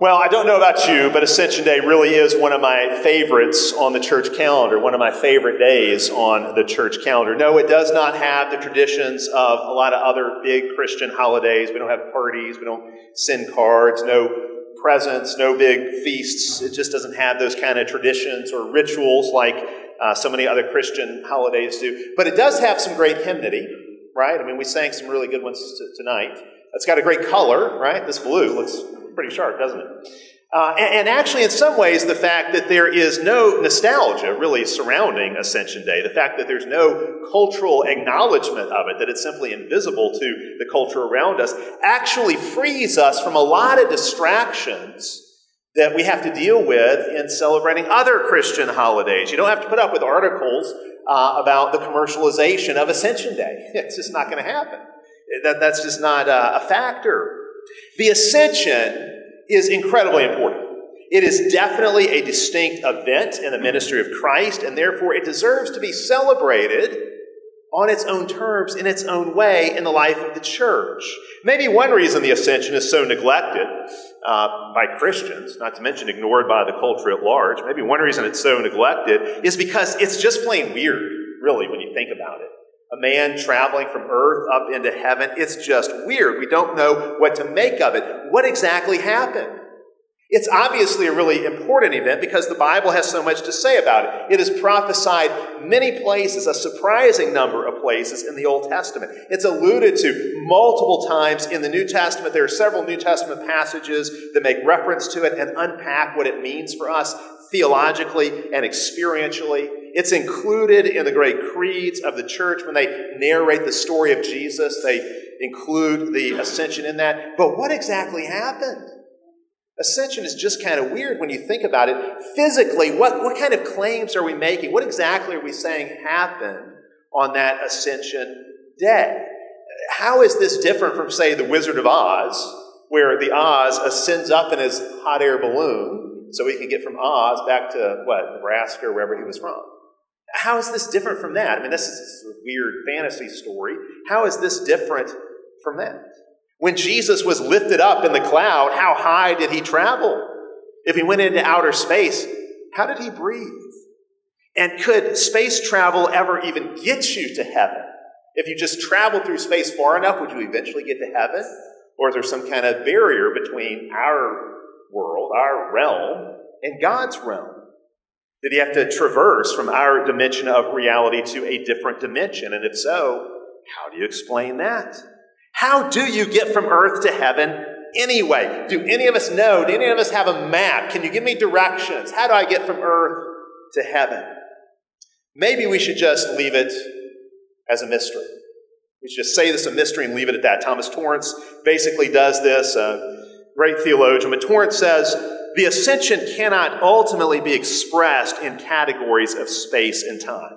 Well, I don't know about you, but Ascension Day really is one of my favorites on the church calendar, one of my favorite days on the church calendar. No, it does not have the traditions of a lot of other big Christian holidays. We don't have parties. We don't send cards. No presents. No big feasts. It just doesn't have those kind of traditions or rituals like so many other Christian holidays do. But it does have some great hymnody, right? I mean, we sang some really good ones tonight. It's got a great color, right? This blue looks pretty sharp, doesn't it? And actually, in some ways, the fact that there is no nostalgia really surrounding Ascension Day, the fact that there's no cultural acknowledgement of it, that it's simply invisible to the culture around us, actually frees us from a lot of distractions that we have to deal with in celebrating other Christian holidays. You don't have to put up with articles about the commercialization of Ascension Day. It's just not going to happen. That's just not a factor. The Ascension is incredibly important. It is definitely a distinct event in the ministry of Christ, and therefore it deserves to be celebrated on its own terms, in its own way, in the life of the church. Maybe one reason the Ascension is so neglected by Christians, not to mention ignored by the culture at large, maybe one reason it's so neglected is because it's just plain weird, really, when you think about it. A man traveling from earth up into heaven, it's just weird. We don't know what to make of it. What exactly happened? It's obviously a really important event because the Bible has so much to say about it. It is prophesied many places, a surprising number of places in the Old Testament. It's alluded to multiple times in the New Testament. There are several New Testament passages that make reference to it and unpack what it means for us theologically and experientially. It's included in the great creeds of the church. When they narrate the story of Jesus, they include the ascension in that. But what exactly happened? Ascension is just kind of weird when you think about it. Physically, what kind of claims are we making? What exactly are we saying happened on that Ascension Day? How is this different from, say, the Wizard of Oz, where the Oz ascends up in his hot air balloon so he can get from Oz back to, Nebraska or wherever he was from? How is this different from that? I mean, this is a weird fantasy story. How is this different from that? When Jesus was lifted up in the cloud, how high did he travel? If he went into outer space, how did he breathe? And could space travel ever even get you to heaven? If you just traveled through space far enough, would you eventually get to heaven? Or is there some kind of barrier between our world, our realm, and God's realm? Did he have to traverse from our dimension of reality to a different dimension? And if so, how do you explain that? How do you get from earth to heaven anyway? Do any of us know? Do any of us have a map? Can you give me directions? How do I get from earth to heaven? Maybe we should just leave it as a mystery. We should just say this a mystery and leave it at that. Thomas Torrance basically does this, a great theologian. But Torrance says, the ascension cannot ultimately be expressed in categories of space and time.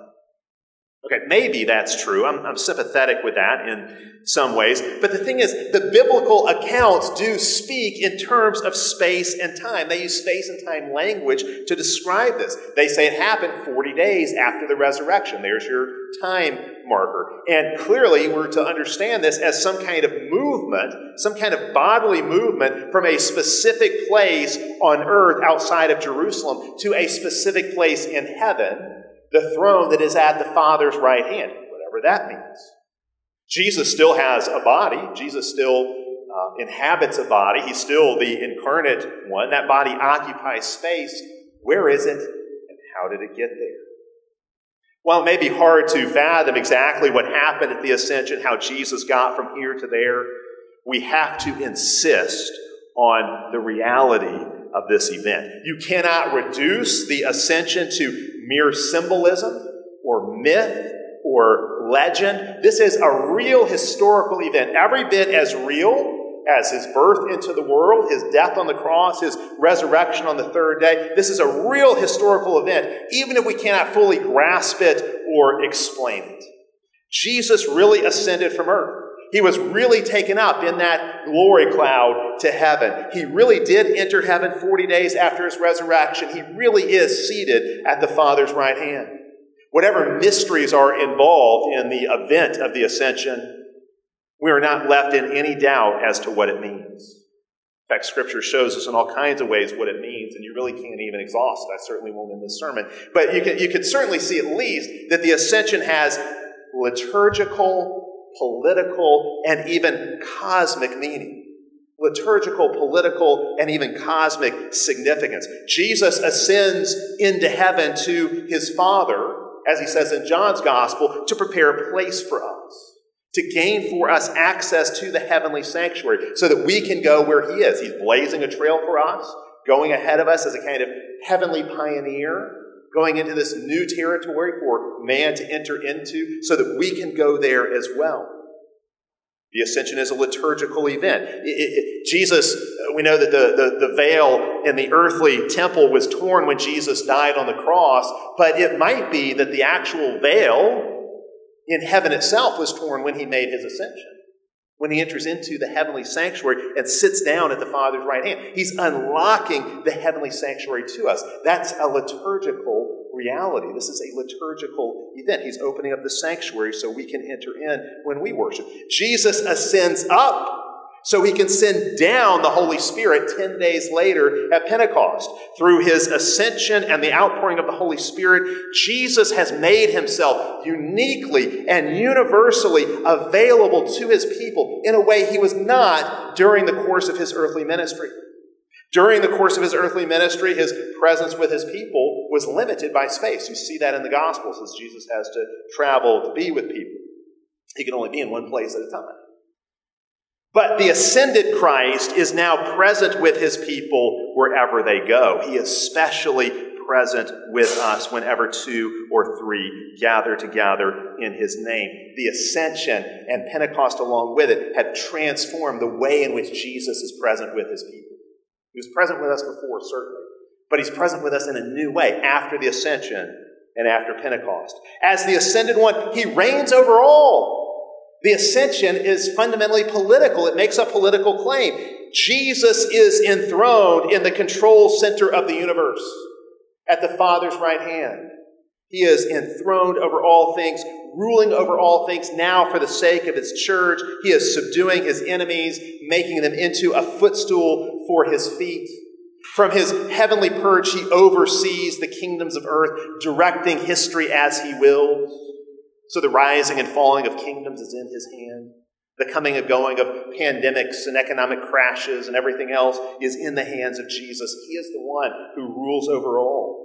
Okay, maybe that's true. I'm sympathetic with that in some ways. But the thing is, the biblical accounts do speak in terms of space and time. They use space and time language to describe this. They say it happened 40 days after the resurrection. There's your time marker. And clearly, we're to understand this as some kind of movement, some kind of bodily movement from a specific place on earth outside of Jerusalem to a specific place in heaven, the throne that is at the Father's right hand, whatever that means. Jesus still has a body. Jesus still inhabits a body. He's still the incarnate one. That body occupies space. Where is it, and how did it get there? While it may be hard to fathom exactly what happened at the Ascension, how Jesus got from here to there, we have to insist on the reality of this event. You cannot reduce the Ascension to mere symbolism or myth or legend. This is a real historical event, every bit as real as his birth into the world, his death on the cross, his resurrection on the third day. This is a real historical event, even if we cannot fully grasp it or explain it. Jesus really ascended from earth. He was really taken up in that glory cloud to heaven. He really did enter heaven 40 days after his resurrection. He really is seated at the Father's right hand. Whatever mysteries are involved in the event of the ascension, we are not left in any doubt as to what it means. In fact, Scripture shows us in all kinds of ways what it means, and you really can't even exhaust it. I certainly won't in this sermon. But you can certainly see at least that the ascension has liturgical, political, and even cosmic meaning. Liturgical, political, and even cosmic significance. Jesus ascends into heaven to his Father, as he says in John's Gospel, to prepare a place for us, to gain for us access to the heavenly sanctuary so that we can go where he is. He's blazing a trail for us, going ahead of us as a kind of heavenly pioneer, going into this new territory for man to enter into so that we can go there as well. The ascension is a liturgical event. Jesus, we know that the veil in the earthly temple was torn when Jesus died on the cross, but it might be that the actual veil in heaven itself was torn when he made his ascension, when he enters into the heavenly sanctuary and sits down at the Father's right hand. He's unlocking the heavenly sanctuary to us. That's a liturgical reality. This is a liturgical event. He's opening up the sanctuary so we can enter in when we worship. Jesus ascends up so he can send down the Holy Spirit 10 days later at Pentecost. Through his ascension and the outpouring of the Holy Spirit, Jesus has made himself uniquely and universally available to his people in a way he was not during the course of his earthly ministry. During the course of his earthly ministry, his presence with his people was limited by space. You see that in the Gospels, as Jesus has to travel to be with people. He can only be in one place at a time. But the ascended Christ is now present with his people wherever they go. He is specially present with us whenever two or three gather together in his name. The ascension and Pentecost along with it have transformed the way in which Jesus is present with his people. He was present with us before, certainly, but he's present with us in a new way after the ascension and after Pentecost. As the ascended one, he reigns over all. The ascension is fundamentally political. It makes a political claim. Jesus is enthroned in the control center of the universe at the Father's right hand. He is enthroned over all things, ruling over all things now for the sake of his church. He is subduing his enemies, making them into a footstool for his feet. From his heavenly perch, he oversees the kingdoms of earth, directing history as he wills. So the rising and falling of kingdoms is in his hand. The coming and going of pandemics and economic crashes and everything else is in the hands of Jesus. He is the one who rules over all.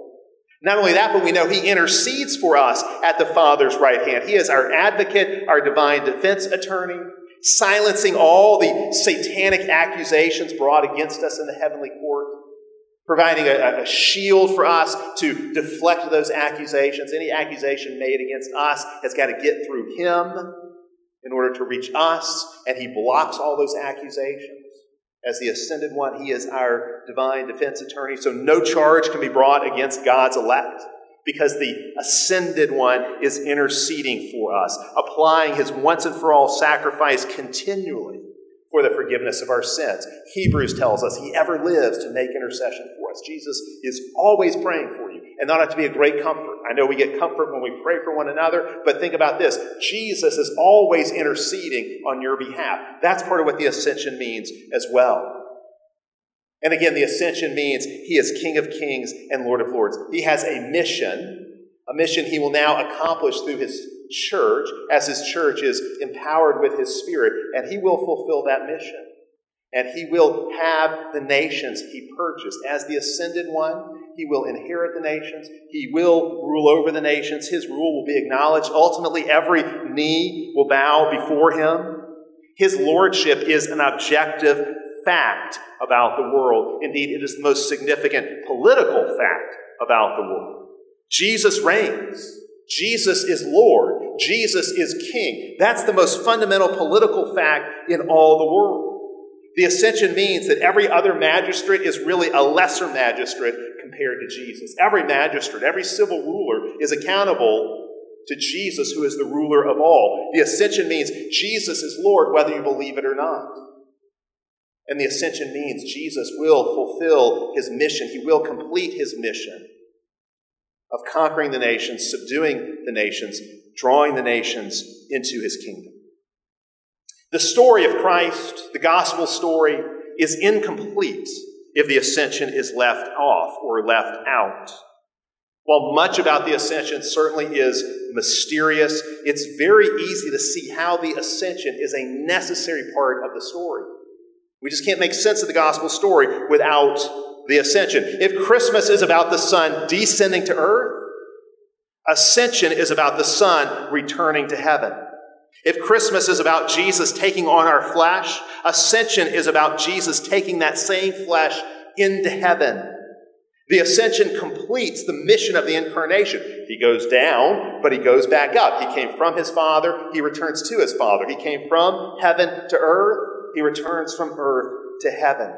Not only that, but we know he intercedes for us at the Father's right hand. He is our advocate, our divine defense attorney, silencing all the satanic accusations brought against us in the heavenly court, providing a shield for us to deflect those accusations. Any accusation made against us has got to get through him in order to reach us, and he blocks all those accusations. As the ascended one, he is our divine defense attorney, so no charge can be brought against God's elect because the ascended one is interceding for us, applying his once-and-for-all sacrifice continually for the forgiveness of our sins. Hebrews tells us he ever lives to make intercession for us. Jesus is always praying for you, and that ought to be a great comfort. I know we get comfort when we pray for one another, but think about this. Jesus is always interceding on your behalf. That's part of what the ascension means as well. And again, the ascension means he is King of Kings and Lord of Lords. He has a mission he will now accomplish through his church, as his church is empowered with his Spirit, and he will fulfill that mission. And he will have the nations he purchased. As the ascended one, he will inherit the nations. He will rule over the nations. His rule will be acknowledged. Ultimately, every knee will bow before him. His lordship is an objective fact about the world. Indeed, it is the most significant political fact about the world. Jesus reigns. Jesus is Lord. Jesus is King. That's the most fundamental political fact in all the world. The ascension means that every other magistrate is really a lesser magistrate compared to Jesus. Every magistrate, every civil ruler is accountable to Jesus, who is the ruler of all. The ascension means Jesus is Lord, whether you believe it or not. And the ascension means Jesus will fulfill his mission. He will complete his mission of conquering the nations, subduing the nations, drawing the nations into his kingdom. The story of Christ, the gospel story, is incomplete if the ascension is left off or left out. While much about the ascension certainly is mysterious, it's very easy to see how the ascension is a necessary part of the story. We just can't make sense of the gospel story without the ascension. If Christmas is about the Son descending to earth, ascension is about the Son returning to heaven. If Christmas is about Jesus taking on our flesh, ascension is about Jesus taking that same flesh into heaven. The ascension completes the mission of the incarnation. He goes down, but he goes back up. He came from his Father. He returns to his Father. He came from heaven to earth. He returns from earth to heaven.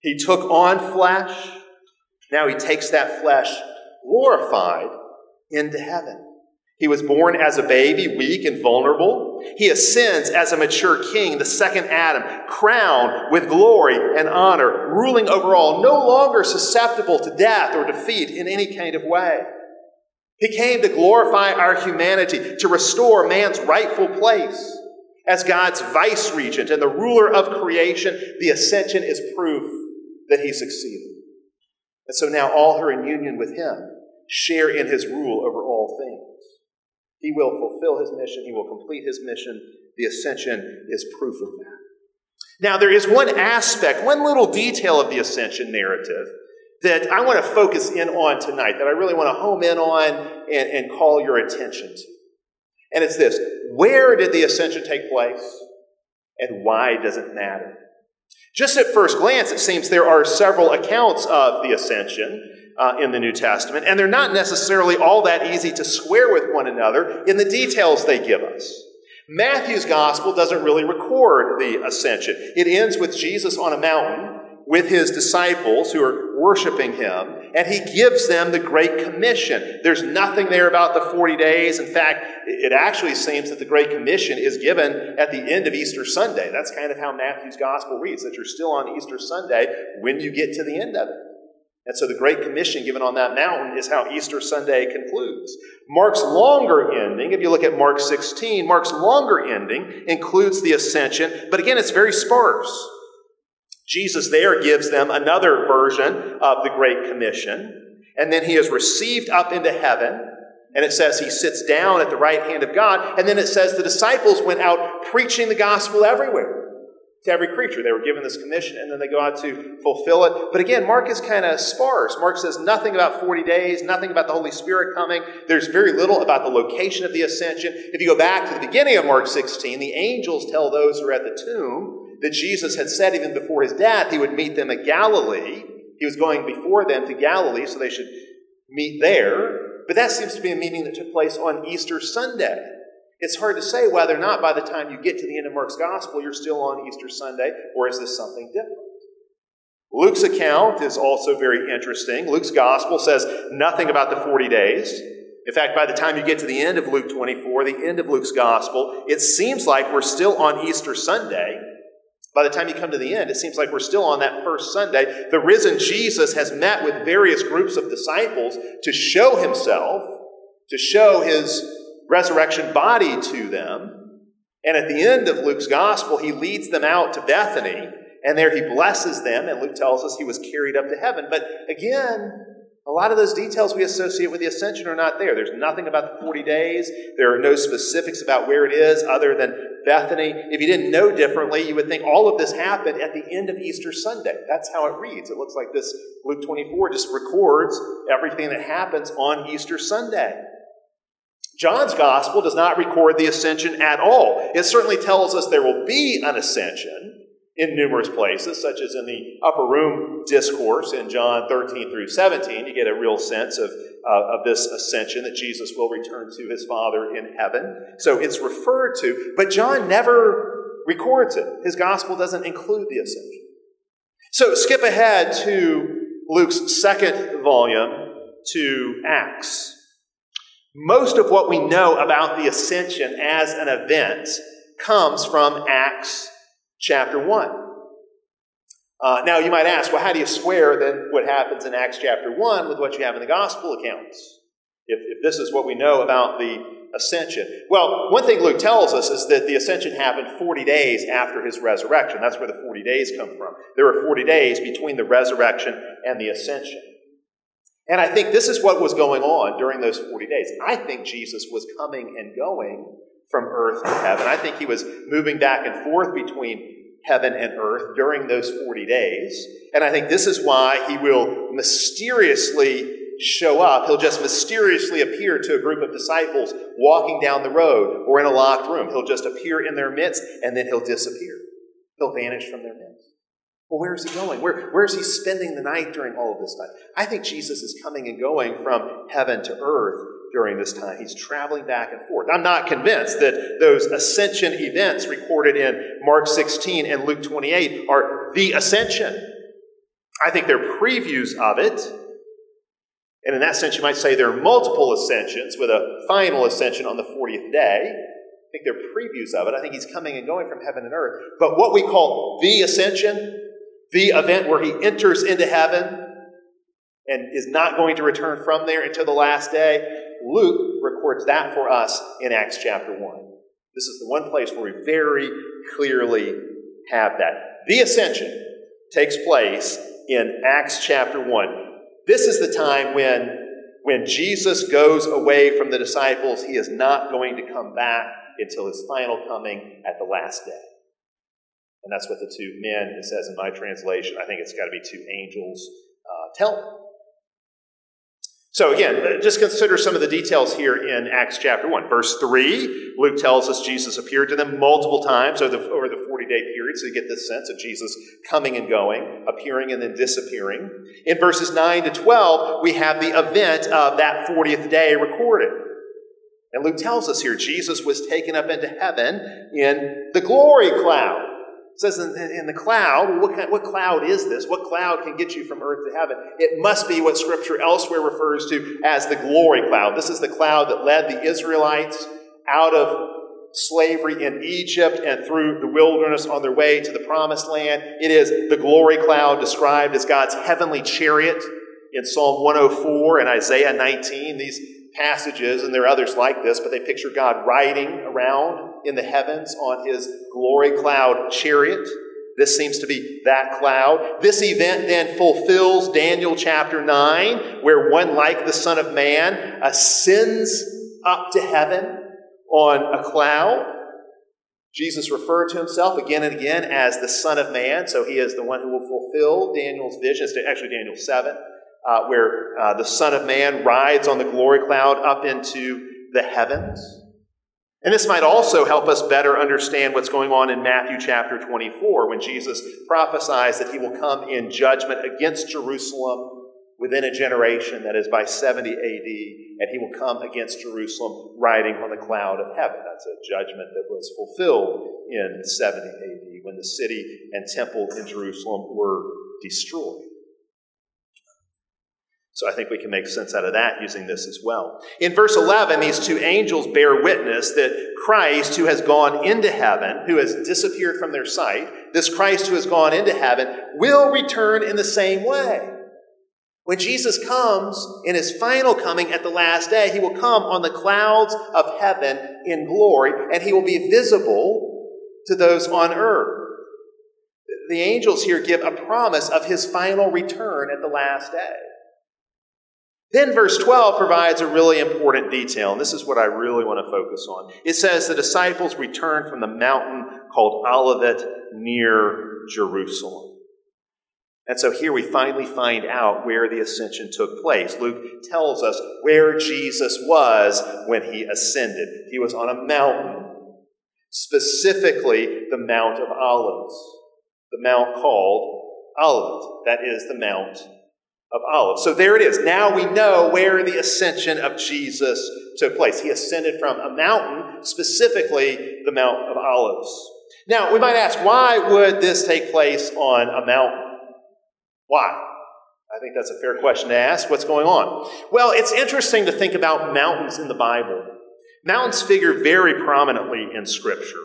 He took on flesh. Now he takes that flesh glorified into heaven. He was born as a baby, weak and vulnerable. He ascends as a mature king, the second Adam, crowned with glory and honor, ruling over all, no longer susceptible to death or defeat in any kind of way. He came to glorify our humanity, to restore man's rightful place. As God's vice-regent and the ruler of creation, the ascension is proof that he succeeded. And so now all who are in union with him share in his rule over all things. He will fulfill his mission. He will complete his mission. The ascension is proof of that. Now, there is one aspect, one little detail of the ascension narrative that I want to focus in on tonight, that I really want to home in on and call your attention to. And it's this: where did the ascension take place, and why does it matter? Just at first glance, it seems there are several accounts of the ascension in the New Testament, and they're not necessarily all that easy to square with one another in the details they give us. Matthew's gospel doesn't really record the ascension. It ends with Jesus on a mountain with his disciples who are worshiping him, and he gives them the Great Commission. There's nothing there about the 40 days. In fact, it actually seems that the Great Commission is given at the end of Easter Sunday. That's kind of how Matthew's gospel reads, that you're still on Easter Sunday when you get to the end of it. And so the Great Commission given on that mountain is how Easter Sunday concludes. Mark's longer ending, if you look at Mark 16, Mark's longer ending includes the ascension, but again, it's very sparse. Jesus there gives them another version of the Great Commission, and then he is received up into heaven, and it says he sits down at the right hand of God, and then it says the disciples went out preaching the gospel everywhere. To every creature. They were given this commission, and then they go out to fulfill it. But again, Mark is kind of sparse. Mark says nothing about 40 days, nothing about the Holy Spirit coming. There's very little about the location of the ascension. If you go back to the beginning of Mark 16, the angels tell those who are at the tomb that Jesus had said even before his death he would meet them at Galilee. He was going before them to Galilee, so they should meet there. But that seems to be a meeting that took place on Easter Sunday. It's hard to say whether or not by the time you get to the end of Mark's gospel, you're still on Easter Sunday, or is this something different? Luke's account is also very interesting. Luke's gospel says nothing about the 40 days. In fact, by the time you get to the end of Luke 24, the end of Luke's gospel, it seems like we're still on Easter Sunday. By the time you come to the end, it seems like we're still on that first Sunday. The risen Jesus has met with various groups of disciples to show himself, to show his resurrection body to them. And at the end of Luke's gospel, he leads them out to Bethany, and there he blesses them, and Luke tells us he was carried up to heaven. But again, a lot of those details we associate with the ascension are not there. There's nothing about the 40 days. There are no specifics about where it is other than Bethany. If you didn't know differently, you would think all of this happened at the end of Easter Sunday. That's how it reads. It looks like this Luke 24 just records everything that happens on Easter Sunday. John's gospel does not record the ascension at all. It certainly tells us there will be an ascension in numerous places, such as in the upper room discourse in John 13 through 17. You get a real sense of this ascension, that Jesus will return to his Father in heaven. So it's referred to, but John never records it. His gospel doesn't include the ascension. So skip ahead to Luke's second volume to Acts. Most of what we know about the ascension as an event comes from Acts chapter 1. Now, you might ask, well, how do you square then what happens in Acts chapter 1 with what you have in the gospel accounts? If this is what we know about the ascension. Well, one thing Luke tells us is that the ascension happened 40 days after his resurrection. That's where the 40 days come from. There were 40 days between the resurrection and the ascension. And I think this is what was going on during those 40 days. I think Jesus was coming and going from earth to heaven. I think he was moving back and forth between heaven and earth during those 40 days. And I think this is why he will mysteriously show up. He'll just mysteriously appear to a group of disciples walking down the road or in a locked room. He'll just appear in their midst, and then he'll disappear. He'll vanish from their midst. Well, where is he going? Where is he spending the night during all of this time? I think Jesus is coming and going from heaven to earth during this time. He's traveling back and forth. I'm not convinced that those ascension events recorded in Mark 16 and Luke 28 are the ascension. I think they're previews of it. And in that sense, you might say there are multiple ascensions with a final ascension on the 40th day. I think they're previews of it. I think he's coming and going from heaven and earth. But what we call the ascension, the event where he enters into heaven and is not going to return from there until the last day, Luke records that for us in Acts chapter 1. This is the one place where we very clearly have that. The ascension takes place in Acts chapter 1. This is the time when Jesus goes away from the disciples. He is not going to come back until his final coming at the last day. And that's what the two men, it says in my translation, I think it's got to be two angels, tell them. So again, just consider some of the details here in Acts chapter 1. Verse 3, Luke tells us Jesus appeared to them multiple times over the 40-day period, so you get this sense of Jesus coming and going, appearing and then disappearing. In verses 9 to 12, we have the event of that 40th day recorded. And Luke tells us here Jesus was taken up into heaven in the glory cloud. It says in the cloud, what cloud is this? What cloud can get you from earth to heaven? It must be what Scripture elsewhere refers to as the glory cloud. This is the cloud that led the Israelites out of slavery in Egypt and through the wilderness on their way to the promised land. It is the glory cloud described as God's heavenly chariot in Psalm 104 and Isaiah 19. These passages, and there are others like this, but they picture God riding around in the heavens on his glory cloud chariot. This seems to be that cloud. This event then fulfills Daniel chapter 9, where one like the Son of Man ascends up to heaven on a cloud. Jesus referred to himself again and again as the Son of Man, so he is the one who will fulfill Daniel's vision. It's actually Daniel 7, where the Son of Man rides on the glory cloud up into the heavens. And this might also help us better understand what's going on in Matthew chapter 24, when Jesus prophesies that he will come in judgment against Jerusalem within a generation, that is by 70 AD, and he will come against Jerusalem riding on the cloud of heaven. That's a judgment that was fulfilled in 70 AD when the city and temple in Jerusalem were destroyed. So I think we can make sense out of that using this as well. In verse 11, these two angels bear witness that Christ, who has gone into heaven, who has disappeared from their sight, this Christ who has gone into heaven, will return in the same way. When Jesus comes in his final coming at the last day, he will come on the clouds of heaven in glory, and he will be visible to those on earth. The angels here give a promise of his final return at the last day. Then verse 12 provides a really important detail, and this is what I really want to focus on. It says the disciples returned from the mountain called Olivet near Jerusalem. And so here we finally find out where the ascension took place. Luke tells us where Jesus was when he ascended. He was on a mountain, specifically the Mount of Olives, the mount called Olivet. That is the Mount of Olives. So there it is. Now we know where the ascension of Jesus took place. He ascended from a mountain, specifically the Mount of Olives. Now we might ask, why would this take place on a mountain? Why? I think that's a fair question to ask. What's going on? Well, it's interesting to think about mountains in the Bible. Mountains figure very prominently in Scripture.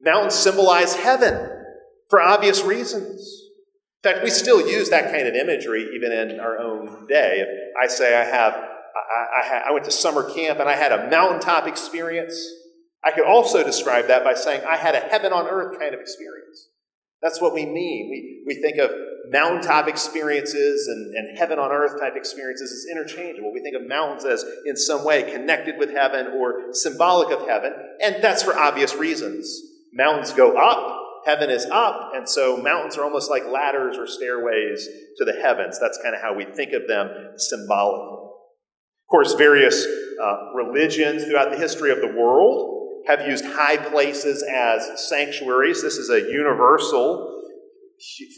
Mountains symbolize heaven for obvious reasons. In fact, we still use that kind of imagery even in our own day. If I say I have I went to summer camp and I had a mountaintop experience. I could also describe that by saying I had a heaven on earth kind of experience. That's what we mean. We think of mountaintop experiences and heaven on earth type experiences as interchangeable. We think of mountains as in some way connected with heaven or symbolic of heaven, and that's for obvious reasons. Mountains go up, heaven is up, and so mountains are almost like ladders or stairways to the heavens. That's kind of how we think of them symbolically. Of course, various religions throughout the history of the world have used high places as sanctuaries. This is a universal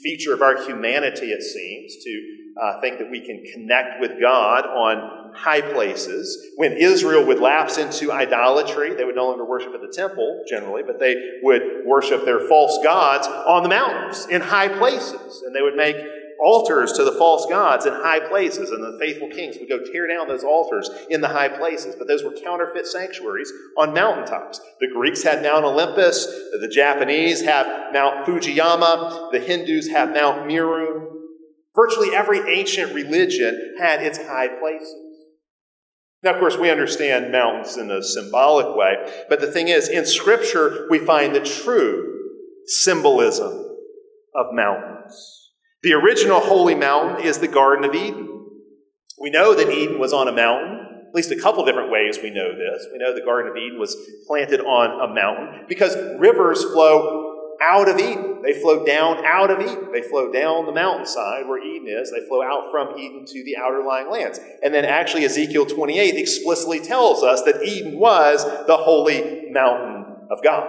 feature of our humanity, it seems, to think that we can connect with God on high places. When Israel would lapse into idolatry, they would no longer worship at the temple, generally, but they would worship their false gods on the mountains, in high places, and they would make altars to the false gods in high places, and the faithful kings would go tear down those altars in the high places. But those were counterfeit sanctuaries on mountaintops. The Greeks had Mount Olympus, the Japanese have Mount Fujiyama, the Hindus have Mount Meru. Virtually every ancient religion had its high places. Now, of course, we understand mountains in a symbolic way, but the thing is, in Scripture, we find the true symbolism of mountains. The original holy mountain is the Garden of Eden. We know that Eden was on a mountain. At least a couple different ways we know this. We know the Garden of Eden was planted on a mountain because rivers flow out of Eden. They flow down out of Eden. They flow down the mountainside where Eden is. They flow out from Eden to the outer lying lands. And then actually Ezekiel 28 explicitly tells us that Eden was the holy mountain of God.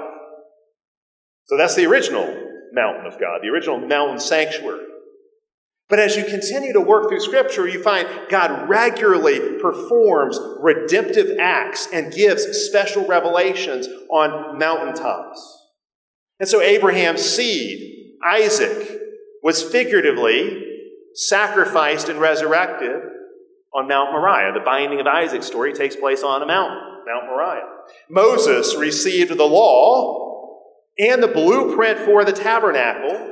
So that's the original mountain of God, the original mountain sanctuary. But as you continue to work through Scripture, you find God regularly performs redemptive acts and gives special revelations on mountaintops. And so Abraham's seed, Isaac, was figuratively sacrificed and resurrected on Mount Moriah. The binding of Isaac's story takes place on a mountain, Mount Moriah. Moses received the law and the blueprint for the tabernacle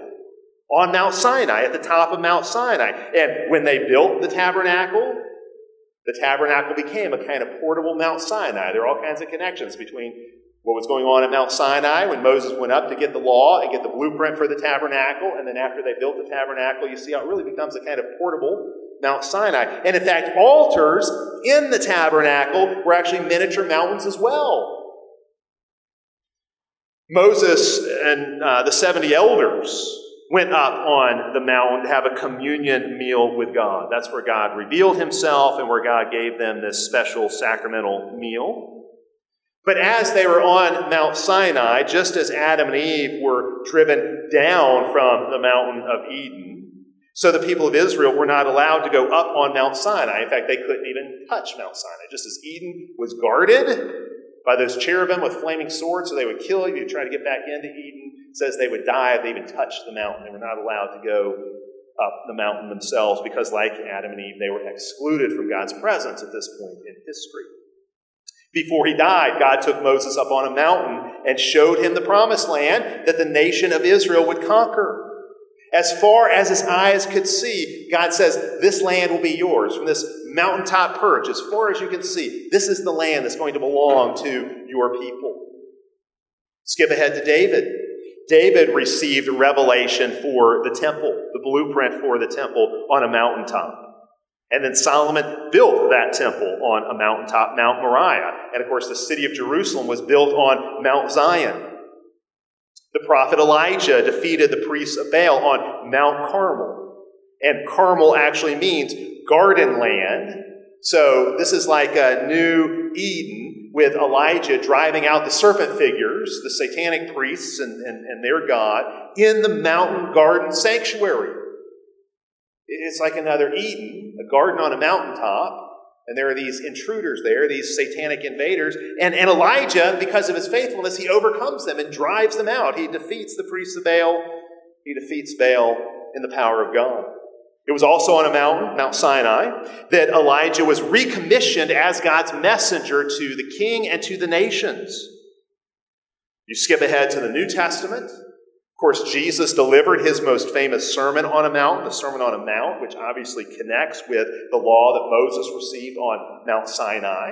on Mount Sinai, at the top of Mount Sinai. And when they built the tabernacle became a kind of portable Mount Sinai. There are all kinds of connections between what was going on at Mount Sinai when Moses went up to get the law and get the blueprint for the tabernacle, and then after they built the tabernacle, you see how it really becomes a kind of portable Mount Sinai. And in fact, altars in the tabernacle were actually miniature mountains as well. Moses and the 70 elders went up on the mountain to have a communion meal with God. That's where God revealed himself and where God gave them this special sacramental meal. But as they were on Mount Sinai, just as Adam and Eve were driven down from the mountain of Eden, so the people of Israel were not allowed to go up on Mount Sinai. In fact, they couldn't even touch Mount Sinai. Just as Eden was guarded by those cherubim with flaming swords, so they would kill you if you tried to get back into Eden, says they would die if they even touched the mountain. They were not allowed to go up the mountain themselves because, like Adam and Eve, they were excluded from God's presence at this point in history. Before he died, God took Moses up on a mountain and showed him the promised land that the nation of Israel would conquer. As far as his eyes could see, God says, this land will be yours. From this mountaintop perch, as far as you can see, this is the land that's going to belong to your people. Skip ahead to David. David received revelation for the temple, the blueprint for the temple on a mountaintop. And then Solomon built that temple on a mountaintop, Mount Moriah. And of course, the city of Jerusalem was built on Mount Zion. The prophet Elijah defeated the priests of Baal on Mount Carmel. And Carmel actually means garden land. So this is like a new Eden, with Elijah driving out the serpent figures, the satanic priests and their god, in the mountain garden sanctuary. It's like another Eden, a garden on a mountaintop, and there are these intruders there, these satanic invaders, and Elijah, because of his faithfulness, he overcomes them and drives them out. He defeats the priests of Baal. He defeats Baal in the power of God. It was also on a mountain, Mount Sinai, that Elijah was recommissioned as God's messenger to the king and to the nations. You skip ahead to the New Testament. Of Of course, Jesus delivered his most famous Sermon on a Mount, the Sermon on a Mount, which obviously connects with the law that Moses received on Mount Sinai.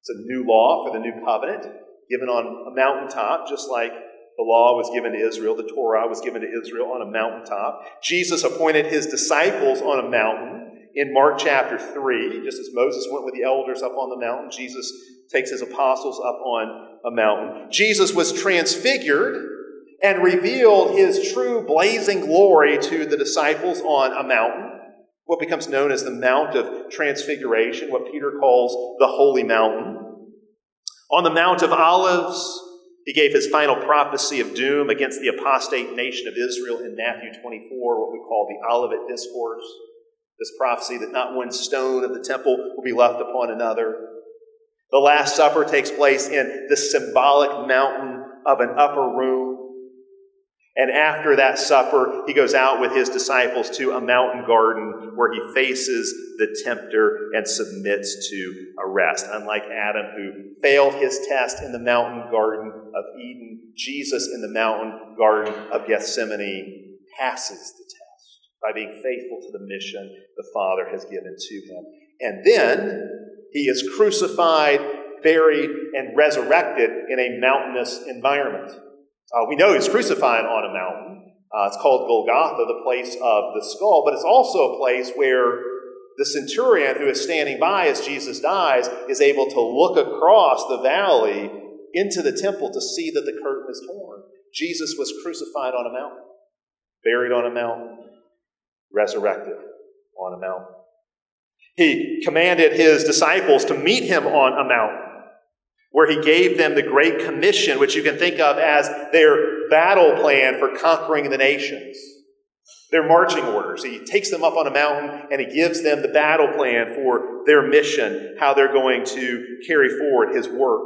It's a new law for the new covenant, given on a mountaintop, just like the law was given to Israel, the Torah was given to Israel on a mountaintop. Jesus appointed his disciples on a mountain in Mark chapter 3. Just as Moses went with the elders up on the mountain, Jesus takes his apostles up on a mountain. Jesus was transfigured and revealed his true blazing glory to the disciples on a mountain, what becomes known as the Mount of Transfiguration, what Peter calls the Holy Mountain. On the Mount of Olives, he gave his final prophecy of doom against the apostate nation of Israel in Matthew 24, what we call the Olivet Discourse, this prophecy that not one stone of the temple will be left upon another. The Last Supper takes place in the symbolic mountain of an upper room. And after that supper, he goes out with his disciples to a mountain garden where he faces the tempter and submits to arrest. Unlike Adam, who failed his test in the mountain garden of Eden, Jesus in the mountain garden of Gethsemane passes the test by being faithful to the mission the Father has given to him. And then he is crucified, buried, and resurrected in a mountainous environment. We know he's crucified on a mountain. It's called Golgotha, the place of the skull, but it's also a place where the centurion who is standing by as Jesus dies is able to look across the valley into the temple to see that the curtain is torn. Jesus was crucified on a mountain, buried on a mountain, resurrected on a mountain. He commanded his disciples to meet him on a mountain, where he gave them the Great Commission, which you can think of as their battle plan for conquering the nations, their marching orders. He takes them up on a mountain and he gives them the battle plan for their mission, how they're going to carry forward his work.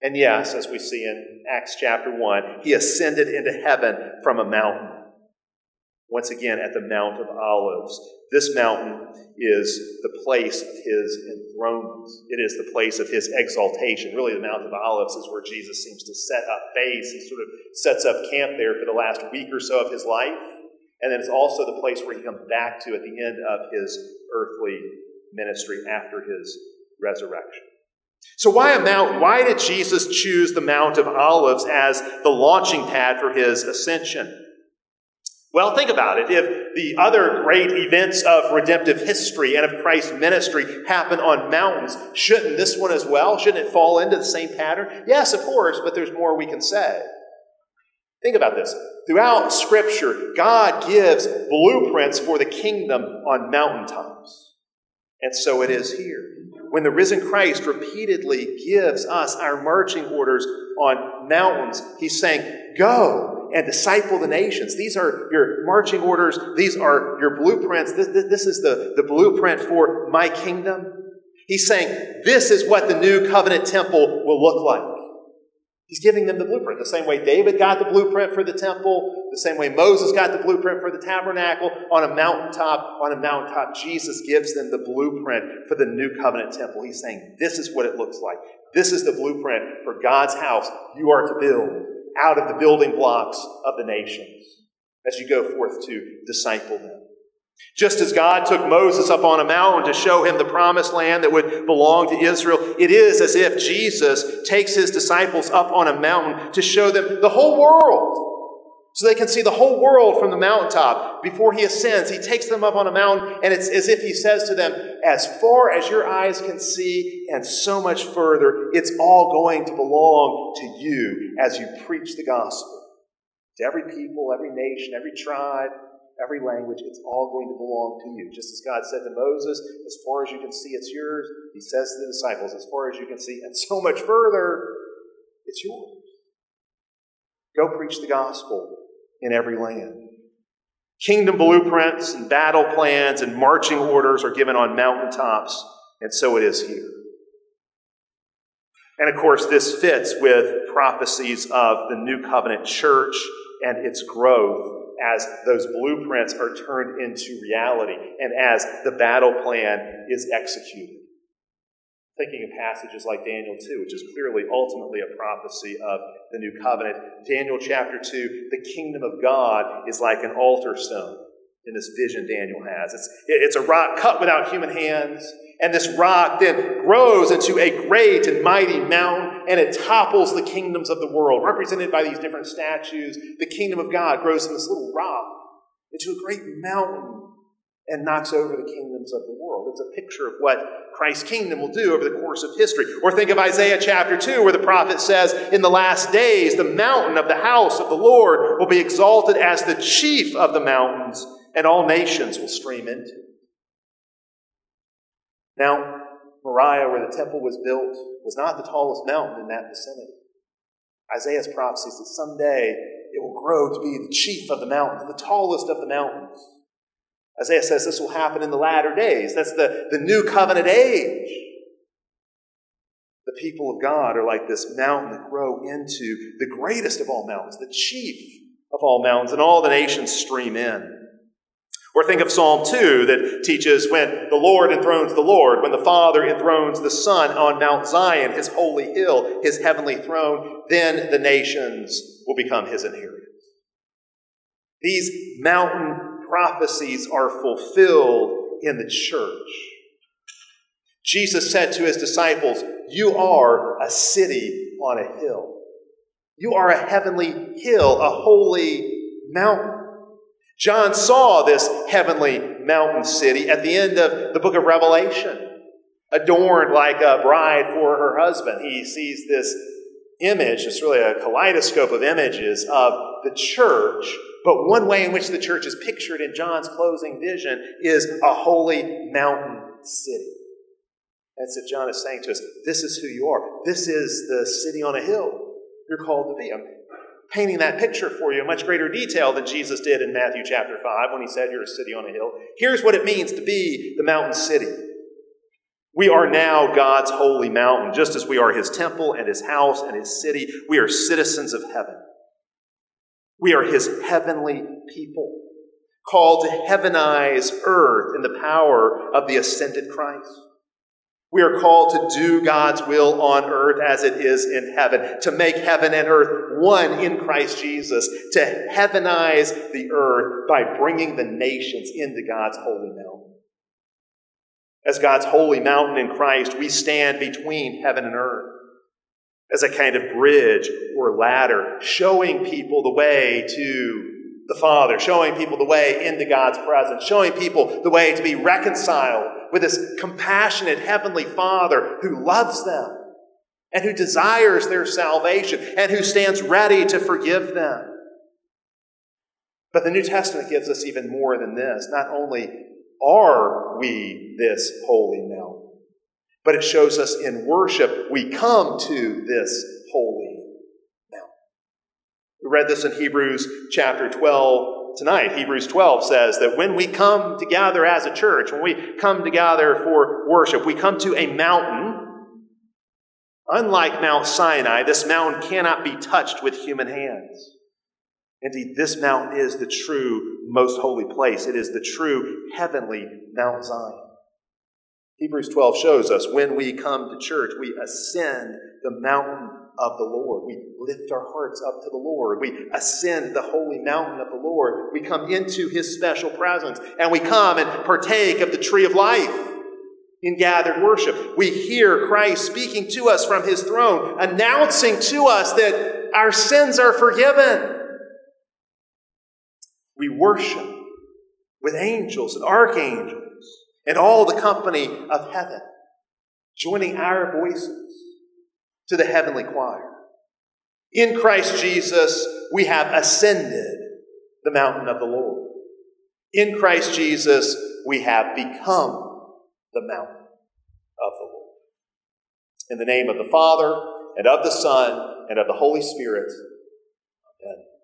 And yes, as we see in Acts chapter 1, he ascended into heaven from a mountain, once again at the Mount of Olives. This mountain is the place of his enthronement. It is the place of his exaltation. Really, the Mount of Olives is where Jesus seems to set up base. He sort of sets up camp there for the last week or so of his life. And then it's also the place where he comes back to at the end of his earthly ministry after his resurrection. So why a mountain? Why did Jesus choose the Mount of Olives as the launching pad for his ascension? Well, think about it. If the other great events of redemptive history and of Christ's ministry happen on mountains, shouldn't this one as well? Shouldn't it fall into the same pattern? Yes, of course, but there's more we can say. Think about this. Throughout Scripture, God gives blueprints for the kingdom on mountaintops. And so it is here. When the risen Christ repeatedly gives us our marching orders on mountains, he's saying, go and disciple the nations. These are your marching orders. These are your blueprints. This is the blueprint for my kingdom. He's saying, this is what the new covenant temple will look like. He's giving them the blueprint. The same way David got the blueprint for the temple, the same way Moses got the blueprint for the tabernacle, on a mountaintop, Jesus gives them the blueprint for the new covenant temple. He's saying, this is what it looks like. This is the blueprint for God's house you are to build out of the building blocks of the nations as you go forth to disciple them. Just as God took Moses up on a mountain to show him the promised land that would belong to Israel, it is as if Jesus takes his disciples up on a mountain to show them the whole world, so they can see the whole world from the mountaintop. Before he ascends, he takes them up on a mountain, and it's as if he says to them, as far as your eyes can see and so much further, it's all going to belong to you as you preach the gospel. To every people, every nation, every tribe, every language, it's all going to belong to you. Just as God said to Moses, as far as you can see, it's yours. He says to the disciples, as far as you can see and so much further, it's yours. Go preach the gospel in every land. Kingdom blueprints and battle plans and marching orders are given on mountaintops, and so it is here. And of course, this fits with prophecies of the New Covenant Church and its growth as those blueprints are turned into reality and as the battle plan is executed. thinking of passages like Daniel 2, which is clearly ultimately a prophecy of the new covenant. Daniel chapter 2, the kingdom of God is like an altar stone in this vision Daniel has. It's a rock cut without human hands, and this rock then grows into a great and mighty mountain, and it topples the kingdoms of the world, represented by these different statues. The kingdom of God grows from this little rock into a great mountain and knocks over the kingdoms of the world. It's a picture of what Christ's kingdom will do over the course of history. Or think of Isaiah chapter 2, where the prophet says, in the last days, the mountain of the house of the Lord will be exalted as the chief of the mountains, and all nations will stream into it. Mount Moriah, where the temple was built, was not the tallest mountain in that vicinity. Isaiah's prophecy says that someday it will grow to be the chief of the mountains, the tallest of the mountains. Isaiah says this will happen in the latter days. That's the new covenant age. The people of God are like this mountain that grow into the greatest of all mountains, the chief of all mountains, and all the nations stream in. Or think of Psalm 2 that teaches when the Lord enthrones the Lord, when the Father enthrones the Son on Mount Zion, his holy hill, his heavenly throne, then the nations will become his inheritance. These mountain prophecies are fulfilled in the church. Jesus said to his disciples, you are a city on a hill. You are a heavenly hill, a holy mountain. John saw this heavenly mountain city at the end of the book of Revelation, adorned like a bride for her husband. He sees this image, it's really a kaleidoscope of images of the church. But one way in which the church is pictured in John's closing vision is a holy mountain city. That's what John is saying to us. This is who you are. This is the city on a hill you're called to be. I'm painting that picture for you in much greater detail than Jesus did in Matthew chapter 5 when he said you're a city on a hill. Here's what it means to be the mountain city. We are now God's holy mountain, just as we are his temple and his house and his city. We are citizens of heaven. We are his heavenly people, called to heavenize earth in the power of the ascended Christ. We are called to do God's will on earth as it is in heaven, to make heaven and earth one in Christ Jesus, to heavenize the earth by bringing the nations into God's holy mountain. As God's holy mountain in Christ, we stand between heaven and earth, as a kind of bridge or ladder, showing people the way to the Father, showing people the way into God's presence, showing people the way to be reconciled with this compassionate heavenly Father who loves them and who desires their salvation and who stands ready to forgive them. But the New Testament gives us even more than this. Not only are we this holy mountain, but it shows us in worship, we come to this holy mountain. We read this in Hebrews chapter 12 tonight. Hebrews 12 says that when we come together as a church, when we come together for worship, we come to a mountain. Unlike Mount Sinai, this mountain cannot be touched with human hands. Indeed, this mountain is the true most holy place. It is the true heavenly Mount Zion. Hebrews 12 shows us when we come to church, we ascend the mountain of the Lord. We lift our hearts up to the Lord. We ascend the holy mountain of the Lord. We come into his special presence, and we come and partake of the tree of life in gathered worship. We hear Christ speaking to us from his throne, announcing to us that our sins are forgiven. We worship with angels and archangels and all the company of heaven, joining our voices to the heavenly choir. In Christ Jesus, we have ascended the mountain of the Lord. In Christ Jesus, we have become the mountain of the Lord. In the name of the Father, and of the Son, and of the Holy Spirit. Amen.